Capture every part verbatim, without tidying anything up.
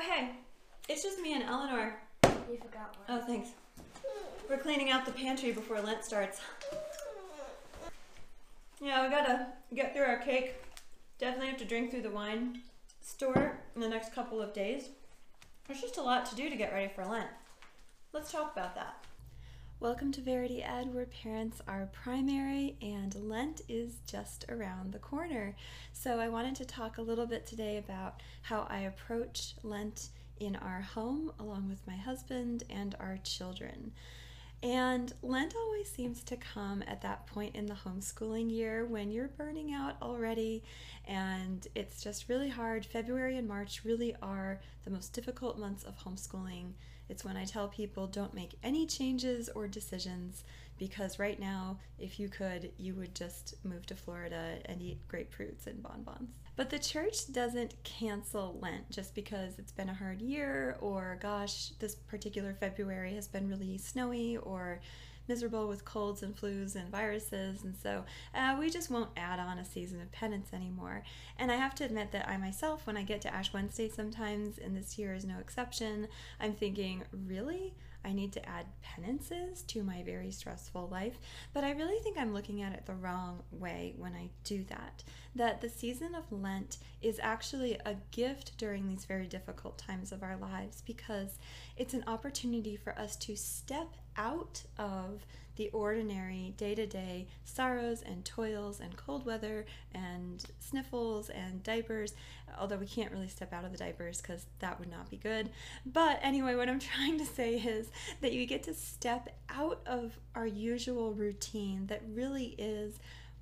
Oh, hey. It's just me and Eleanor. You forgot one. Oh, thanks. We're cleaning out the pantry before Lent starts. Yeah, we gotta get through our cake. Definitely have to drink through the wine store in the next couple of days. There's just a lot to do to get ready for Lent. Let's talk about that. Welcome to Verity Ed, where parents are primary and Lent is just around the corner. So I wanted to talk a little bit today about how I approach Lent in our home, along with my husband and our children. And Lent always seems to come at that point in the homeschooling year when you're burning out already, and it's just really hard. February and March really are the most difficult months of homeschooling. It's when I tell people don't make any changes or decisions, because right now, if you could, you would just move to Florida and eat grapefruits and bonbons. But the church doesn't cancel Lent just because it's been a hard year, or gosh, this particular February has been really snowy or miserable with colds and flus and viruses, and so uh, we just won't add on a season of penance anymore. And I have to admit that I myself, when I get to Ash Wednesday sometimes, and this year is no exception, I'm thinking, really? I need to add penances to my very stressful life? But I really think I'm looking at it the wrong way when I do that. That the season of Lent is actually a gift during these very difficult times of our lives, because it's an opportunity for us to step out of the ordinary day-to-day sorrows and toils and cold weather and sniffles and diapers, although we can't really step out of the diapers because that would not be good. But anyway, what I'm trying to say is that you get to step out of our usual routine that really is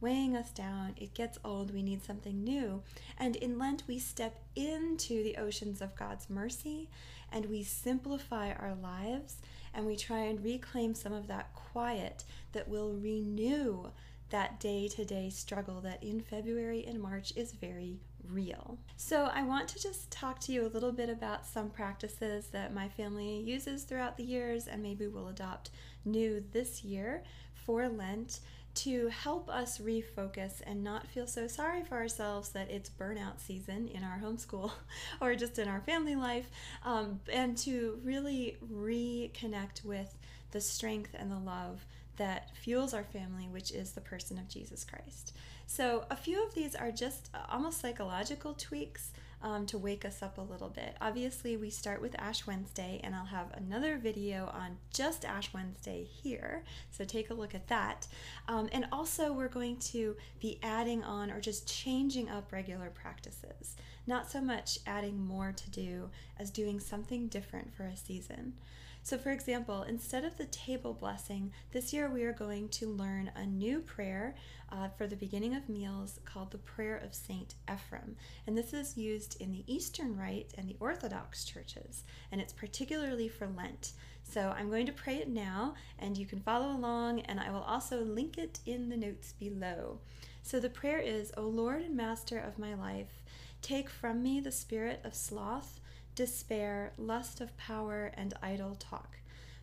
weighing us down. It gets old, we need something new. And in Lent, we step into the oceans of God's mercy, and we simplify our lives, and we try and reclaim some of that quiet that will renew that day-to-day struggle that in February and March is very real. So I want to just talk to you a little bit about some practices that my family uses throughout the years, and maybe we'll adopt new this year for Lent, to help us refocus and not feel so sorry for ourselves that it's burnout season in our homeschool or just in our family life, um, and to really reconnect with the strength and the love that fuels our family, which is the person of Jesus Christ. So a few of these are just almost psychological tweaks Um, to wake us up a little bit. Obviously, we start with Ash Wednesday, and I'll have another video on just Ash Wednesday here, so take a look at that. Um, and also, we're going to be adding on or just changing up regular practices. Not so much adding more to do as doing something different for a season. So for example, instead of the table blessing, this year we are going to learn a new prayer uh, for the beginning of meals called the Prayer of Saint Ephraim. And this is used in the Eastern Rite and the Orthodox churches, and it's particularly for Lent. So I'm going to pray it now, and you can follow along, and I will also link it in the notes below. So the prayer is, O Lord and Master of my life, take from me the spirit of sloth, despair, lust of power, and idle talk,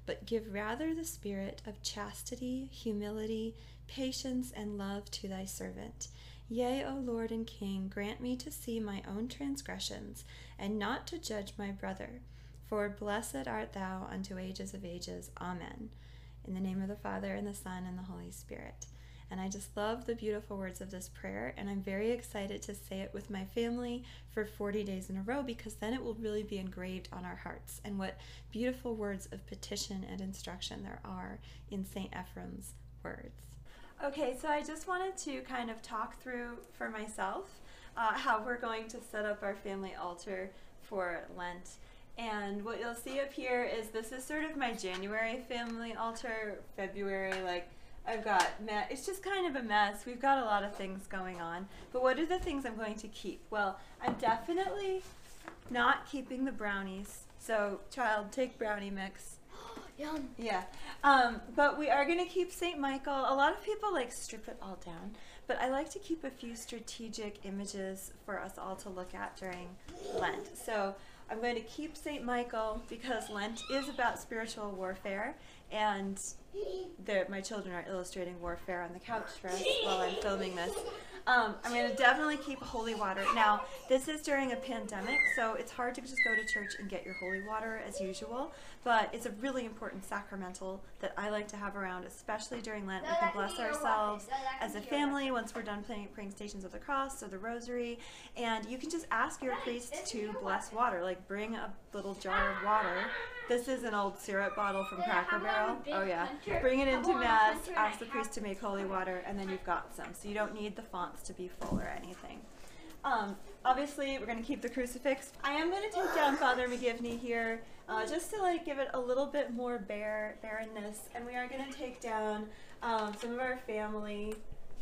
but give rather the spirit of chastity, humility, patience, and love to thy servant. Yea, O Lord and King, grant me to see my own transgressions, and not to judge my brother. For blessed art thou unto ages of ages. Amen. In the name of the Father, and the Son, and the Holy Spirit. And I just love the beautiful words of this prayer, and I'm very excited to say it with my family for forty days in a row, because then it will really be engraved on our hearts. And what beautiful words of petition and instruction there are in Saint Ephraim's words. Okay, so I just wanted to kind of talk through for myself uh, how we're going to set up our family altar for Lent. And what you'll see up here is this is sort of my January family altar, February, like, I've got, it's just kind of a mess. We've got a lot of things going on, but what are the things I'm going to keep? Well, I'm definitely not keeping the brownies. So child, take brownie mix. Yum. Yeah. Um, but we are going to keep Saint Michael. A lot of people like strip it all down, but I like to keep a few strategic images for us all to look at during Lent. So I'm going to keep Saint Michael because Lent is about spiritual warfare, and my children are illustrating warfare on the couch for us while I'm filming this. Um, I'm going to definitely keep holy water. Now, this is during a pandemic, so it's hard to just go to church and get your holy water as usual, but it's a really important sacramental that I like to have around, especially during Lent. We can bless ourselves as a family once we're done praying, praying Stations of the Cross or the Rosary, and you can just ask your priest to bless water, like bring a little jar of water. This is an old syrup bottle from Cracker Barrel. Oh yeah. Bring it into Mass, ask the priest to make holy water, and then you've got some. So you don't need the fonts to be full or anything. Um, obviously, we're going to keep the crucifix. I am going to take down Father McGivney here, uh, just to like give it a little bit more bare, barrenness. And we are going to take down um, some of our family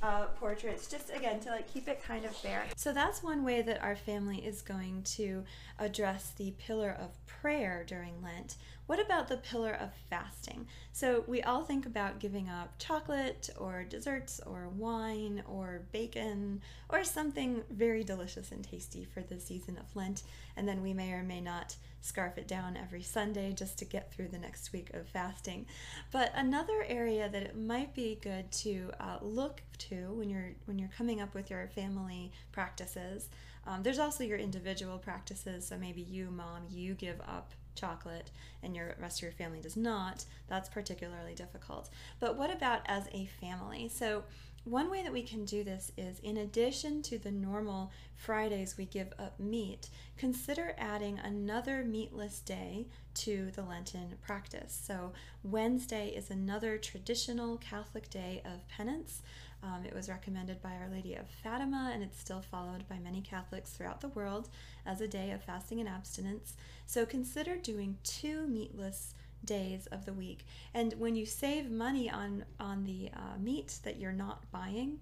Uh, portraits, just again to like keep it kind of bare. So that's one way that our family is going to address the pillar of prayer during Lent. What about the pillar of fasting? So we all think about giving up chocolate or desserts or wine or bacon or something very delicious and tasty for the season of Lent, and then we may or may not scarf it down every Sunday just to get through the next week of fasting. But another area that it might be good to uh, look to when you're when you're coming up with your family practices, um, there's also your individual practices. So maybe you, Mom, you give up chocolate and your rest of your family does not. That's particularly difficult. But what about as a family? So one way that we can do this is, in addition to the normal Fridays we give up meat, consider adding another meatless day to the Lenten practice. So Wednesday is another traditional Catholic day of penance. Um, it was recommended by Our Lady of Fatima, and it's still followed by many Catholics throughout the world as a day of fasting and abstinence. So consider doing two meatless days of the week, and when you save money on on the uh, meat that you're not buying,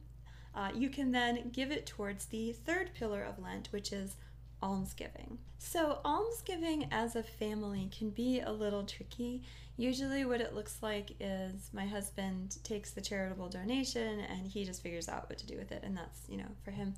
uh, you can then give it towards the third pillar of Lent, which is almsgiving. So almsgiving as a family can be a little tricky. Usually what it looks like is my husband takes the charitable donation and he just figures out what to do with it, and that's, you know, for him.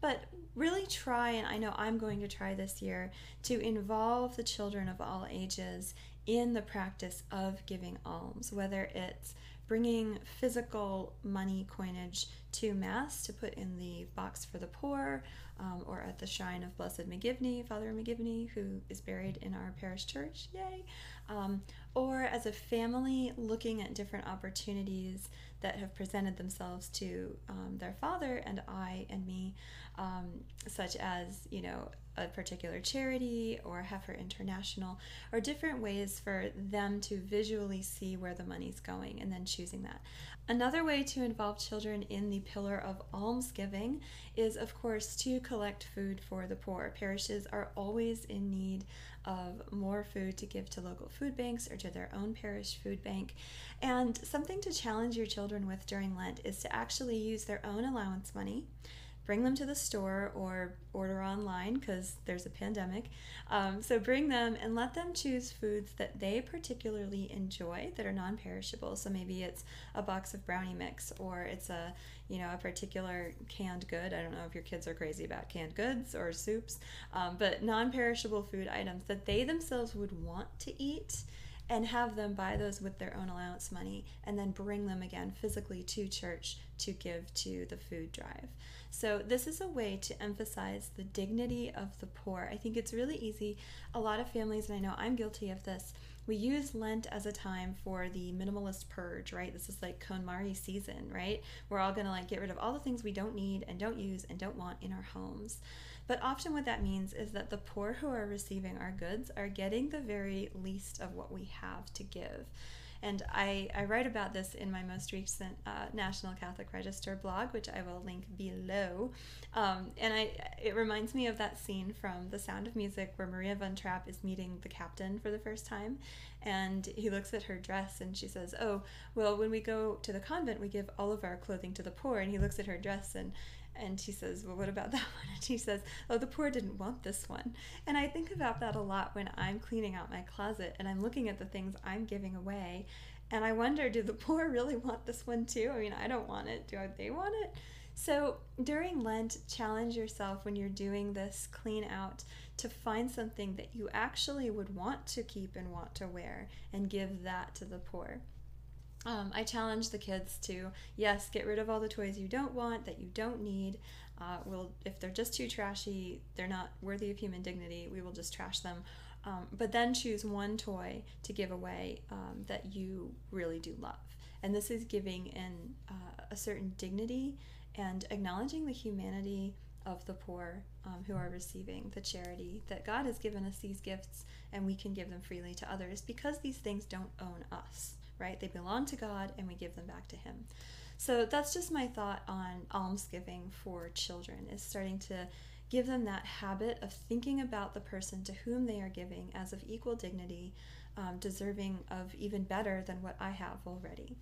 But really try, and I know I'm going to try this year, to involve the children of all ages in the practice of giving alms, whether it's bringing physical money coinage to Mass to put in the box for the poor, um, or at the shrine of Blessed McGivney, Father McGivney, who is buried in our parish church, yay, um, or as a family looking at different opportunities that have presented themselves to um, their father and I and me, um, such as, you know, a particular charity or Heifer International, or different ways for them to visually see where the money's going and then choosing that. Another way to involve children in the pillar of almsgiving is, of course, to collect food for the poor. Parishes are always in need of more food to give to local food banks or to their own parish food bank. And something to challenge your children with during Lent is to actually use their own allowance money, bring them to the store or order online because there's a pandemic. Um, so bring them and let them choose foods that they particularly enjoy that are non-perishable. So maybe it's a box of brownie mix, or it's a, you know, a particular canned good. I don't know if your kids are crazy about canned goods or soups, um, but non-perishable food items that they themselves would want to eat, and have them buy those with their own allowance money and then bring them again physically to church to give to the food drive. So this is a way to emphasize the dignity of the poor. I think it's really easy. A lot of families, and I know I'm guilty of this, we use Lent as a time for the minimalist purge, right? This is like KonMari season, right? We're all gonna like get rid of all the things we don't need and don't use and don't want in our homes. But often what that means is that the poor who are receiving our goods are getting the very least of what we have to give. And I, I write about this in my most recent uh, National Catholic Register blog, which I will link below. Um, and I, it reminds me of that scene from The Sound of Music where Maria von Trapp is meeting the captain for the first time. And he looks at her dress and she says, "Oh, well, when we go to the convent, we give all of our clothing to the poor." And he looks at her dress and And she says, "Well, what about that one?" And she says, "Oh, the poor didn't want this one." And I think about that a lot when I'm cleaning out my closet and I'm looking at the things I'm giving away. And I wonder, do the poor really want this one too? I mean, I don't want it. Do they want it? So during Lent, challenge yourself when you're doing this clean out to find something that you actually would want to keep and want to wear and give that to the poor. Um, I challenge the kids to, yes, get rid of all the toys you don't want, that you don't need. Uh, we'll, if they're just too trashy, they're not worthy of human dignity, we will just trash them. Um, but then choose one toy to give away um, that you really do love. And this is giving in uh, a certain dignity and acknowledging the humanity of the poor um, who are receiving the charity that God has given us, these gifts, and we can give them freely to others because these things don't own us, right? They belong to God and we give them back to Him. So that's just my thought on almsgiving for children, is starting to give them that habit of thinking about the person to whom they are giving as of equal dignity, um, deserving of even better than what I have already.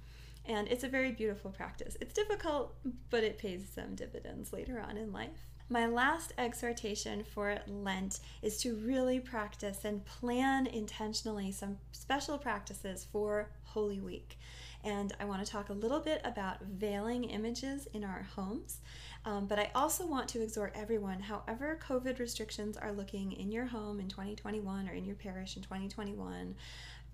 And it's a very beautiful practice. It's difficult, but it pays some dividends later on in life. My last exhortation for Lent is to really practice and plan intentionally some special practices for Holy Week. And I want to talk a little bit about veiling images in our homes, um, but I also want to exhort everyone, however COVID restrictions are looking in your home in twenty twenty-one or in your parish in twenty twenty-one,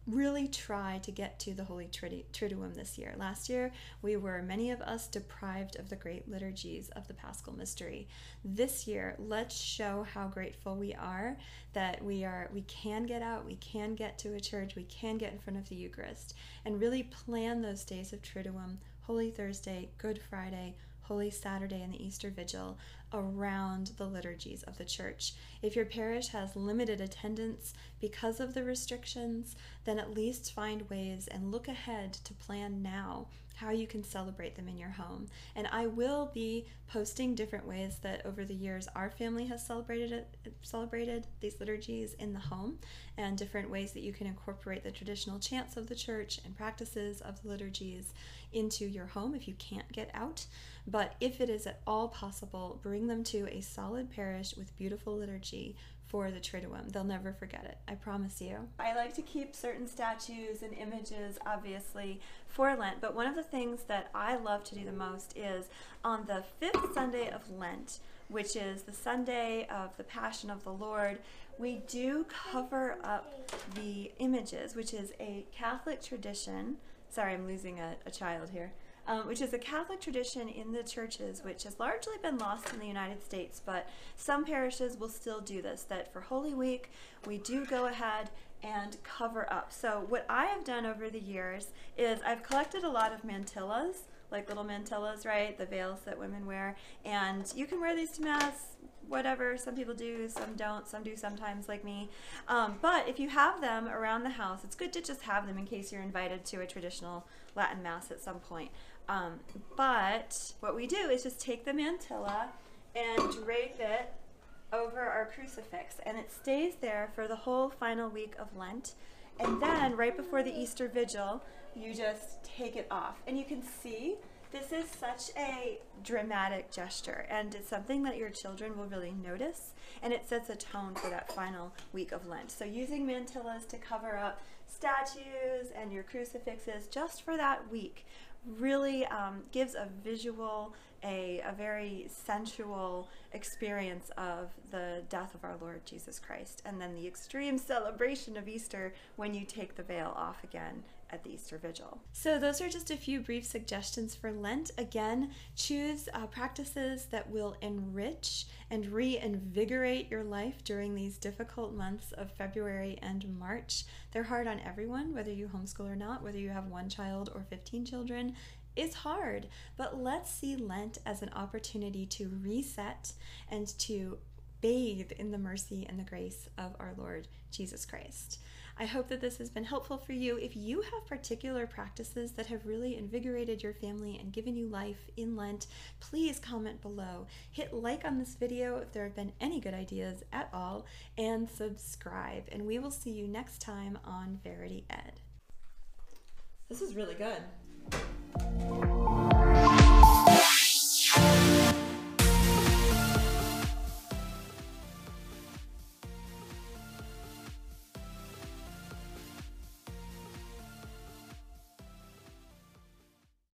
really try to get to the Holy Triduum this year. Last year, we were, many of us, deprived of the great liturgies of the Paschal Mystery. This year, let's show how grateful we are that we are, we can get out, we can get to a church, we can get in front of the Eucharist, and really plan those days of Triduum, Holy Thursday, Good Friday, Holy Saturday, and the Easter Vigil around the liturgies of the church. If your parish has limited attendance because of the restrictions, then at least find ways and look ahead to plan now how you can celebrate them in your home. And I will be posting different ways that over the years our family has celebrated it, celebrated these liturgies in the home, and different ways that you can incorporate the traditional chants of the church and practices of the liturgies into your home if you can't get out. But if it is at all possible, bring them to a solid parish with beautiful liturgy for the Triduum. They'll never forget it, I promise you. I like to keep certain statues and images, obviously, for Lent, but one of the things that I love to do the most is on the fifth Sunday of Lent, which is the Sunday of the Passion of the Lord, we do cover up the images, which is a Catholic tradition. Sorry, I'm losing a, a child here. Um, which is a Catholic tradition in the churches, which has largely been lost in the United States, but some parishes will still do this, that for Holy Week, we do go ahead and cover up. So what I have done over the years is I've collected a lot of mantillas, like little mantillas, right, the veils that women wear, and you can wear these to Mass, whatever, some people do, some don't, some do sometimes, like me. Um, but if you have them around the house, it's good to just have them in case you're invited to a traditional Latin Mass at some point. Um, but what we do is just take the mantilla and drape it over our crucifix, and it stays there for the whole final week of Lent. And then right before the Easter Vigil, you just take it off, and you can see this is such a dramatic gesture, and it's something that your children will really notice, and it sets a tone for that final week of Lent. So using mantillas to cover up statues and your crucifixes just for that week really um, gives a visual, a, a very sensual experience of the death of our Lord Jesus Christ, and then the extreme celebration of Easter when you take the veil off again at the Easter Vigil. So those are just a few brief suggestions for Lent. Again, choose uh, practices that will enrich and reinvigorate your life during these difficult months of February and March. They're hard on everyone, whether you homeschool or not, whether you have one child or fifteen children. It's hard, but let's see Lent as an opportunity to reset and to bathe in the mercy and the grace of our Lord Jesus Christ. I hope that this has been helpful for you. If you have particular practices that have really invigorated your family and given you life in Lent, please comment below. Hit like on this video if there have been any good ideas at all, and subscribe. And we will see you next time on Verity Ed. This is really good.